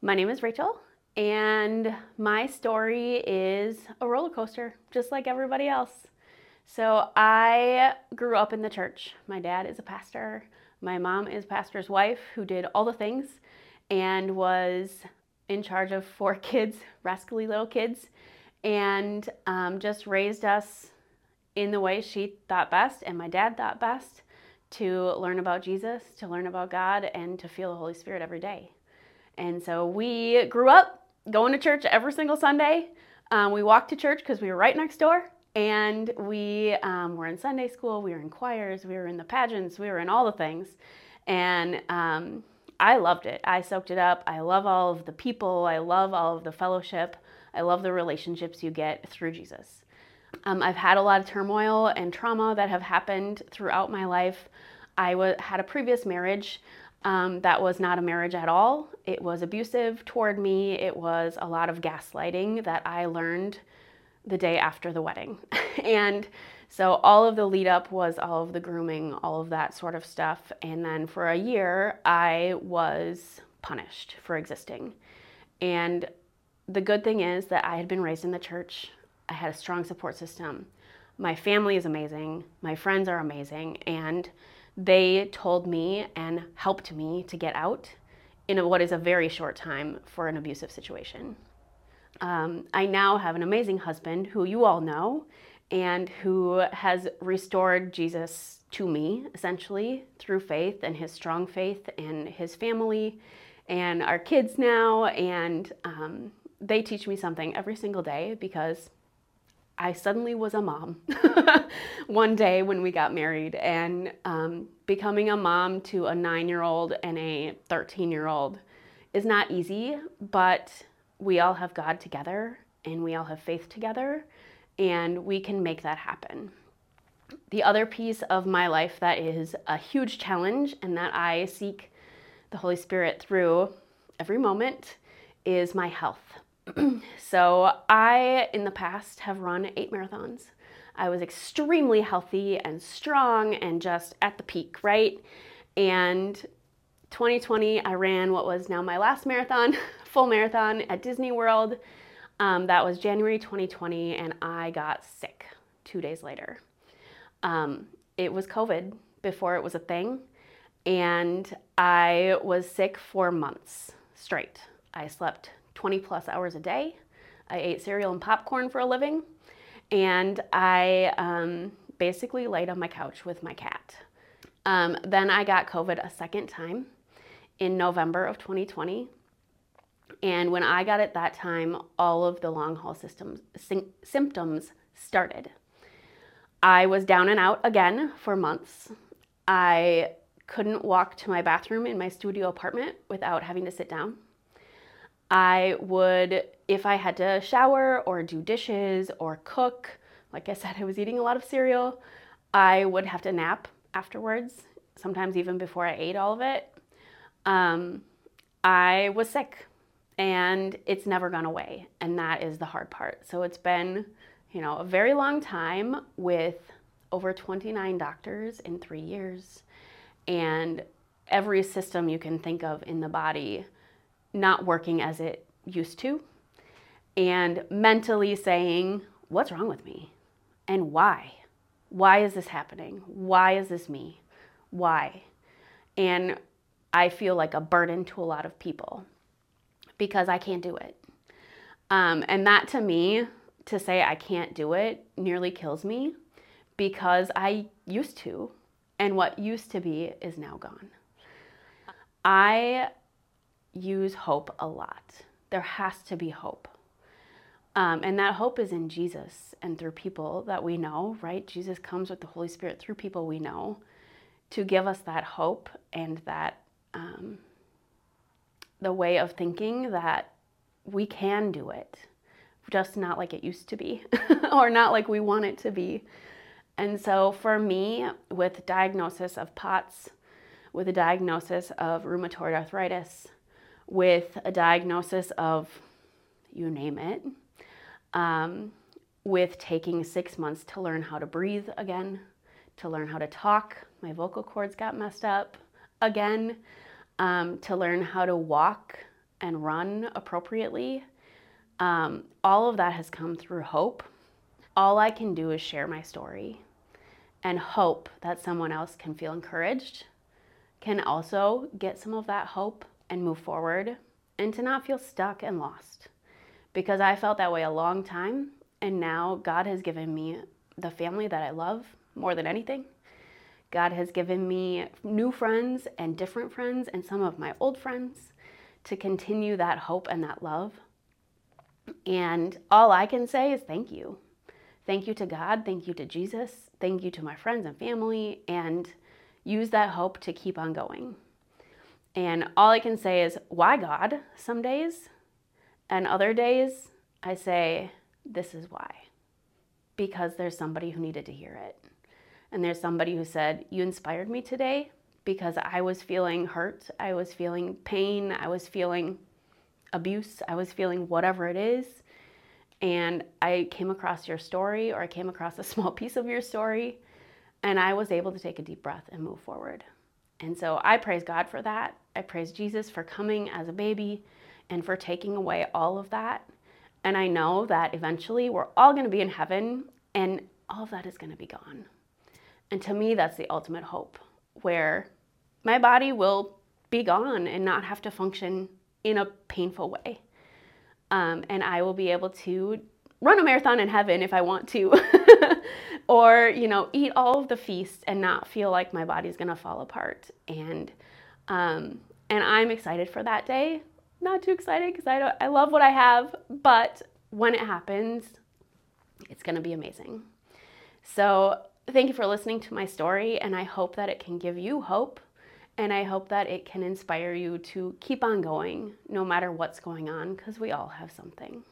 My name is Rachel, and my story is a roller coaster, just like everybody else. So I grew up in the church. My dad is a pastor. My mom is pastor's wife who did all the things and was in charge of 4 kids, rascally little kids, and just raised us in the way she thought best and my dad thought best to learn about Jesus, to learn about God, and to feel the Holy Spirit every day. And so we grew up going to church every single Sunday. We walked to church because we were right next door. And we were in Sunday school, we were in choirs, we were in the pageants, we were in all the things. And I loved it. I soaked it up. I love all of the people. I love all of the fellowship. I love the relationships you get through Jesus. I've had a lot of turmoil and trauma that have happened throughout my life. I had a previous marriage. That was not a marriage at all. It was abusive toward me. It was a lot of gaslighting that I learned the day after the wedding. And so all of the lead up was all of the grooming, all of that sort of stuff. And then for a year, I was punished for existing. And the good thing is that I had been raised in the church. I had a strong support system. My family is amazing. My friends are amazing. And they told me and helped me to get out in what is a very short time for an abusive situation. I now have an amazing husband who you all know and who has restored Jesus to me, essentially, through faith and his strong faith and his family and our kids now. And they teach me something every single day because I suddenly was a mom one day when we got married, and becoming a mom to a 9-year-old and a 13-year-old is not easy, but we all have God together and we all have faith together and we can make that happen. The other piece of my life that is a huge challenge and that I seek the Holy Spirit through every moment is my health. So I, in the past, have run 8 marathons. I was extremely healthy and strong and just at the peak, right? And 2020, I ran what was now my last marathon, full marathon at Disney World. That was January 2020, and I got sick 2 days later. It was COVID before it was a thing, and I was sick for months straight. I slept 20 plus hours a day. I ate cereal and popcorn for a living. And I basically laid on my couch with my cat. Then I got COVID a second time in November of 2020. And when I got it that time, all of the long haul symptoms started. I was down and out again for months. I couldn't walk to my bathroom in my studio apartment without having to sit down. I would, if I had to shower or do dishes or cook, like I said, I was eating a lot of cereal, I would have to nap afterwards, sometimes even before I ate all of it. I was sick and it's never gone away. And that is the hard part. So it's been, a very long time with over 29 doctors in 3 years and every system you can think of in the body not working as it used to, and mentally saying, what's wrong with me? And why? Why is this happening? Why is this me? Why? And I feel like a burden to a lot of people because I can't do it. And that to me, to say I can't do it nearly kills me because I used to, and what used to be is now gone. I use hope a lot. There has to be hope. And that hope is in Jesus and through people that we know, right? Jesus comes with the Holy Spirit through people we know to give us that hope and that the way of thinking that we can do it, just not like it used to be or not like we want it to be. And so for me, with diagnosis of POTS, with a diagnosis of rheumatoid arthritis, with a diagnosis of, you name it, with taking 6 months to learn how to breathe again, to learn how to talk, my vocal cords got messed up again, to learn how to walk and run appropriately. All of that has come through hope. All I can do is share my story and hope that someone else can feel encouraged, can also get some of that hope and move forward, and to not feel stuck and lost. Because I felt that way a long time, and now God has given me the family that I love more than anything. God has given me new friends and different friends and some of my old friends to continue that hope and that love. And all I can say is thank you. Thank you to God, thank you to Jesus, thank you to my friends and family, and use that hope to keep on going. And all I can say is, why God, some days, and other days I say, this is why. Because there's somebody who needed to hear it. And there's somebody who said, you inspired me today because I was feeling hurt, I was feeling pain, I was feeling abuse, I was feeling whatever it is, and I came across your story, or I came across a small piece of your story, and I was able to take a deep breath and move forward. And so I praise God for that. I praise Jesus for coming as a baby and for taking away all of that. And I know that eventually we're all going to be in heaven and all of that is going to be gone. And to me, that's the ultimate hope, where my body will be gone and not have to function in a painful way. And I will be able to run a marathon in heaven if I want to, or, eat all of the feasts and not feel like my body's going to fall apart. And I'm excited for that day. Not too excited, because I love what I have, but when it happens, it's going to be amazing. So thank you for listening to my story, and I hope that it can give you hope, and I hope that it can inspire you to keep on going no matter what's going on, because we all have something.